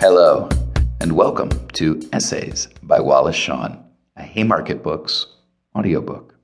Hello, and welcome to Essays by Wallace Shawn, a Haymarket Books audiobook.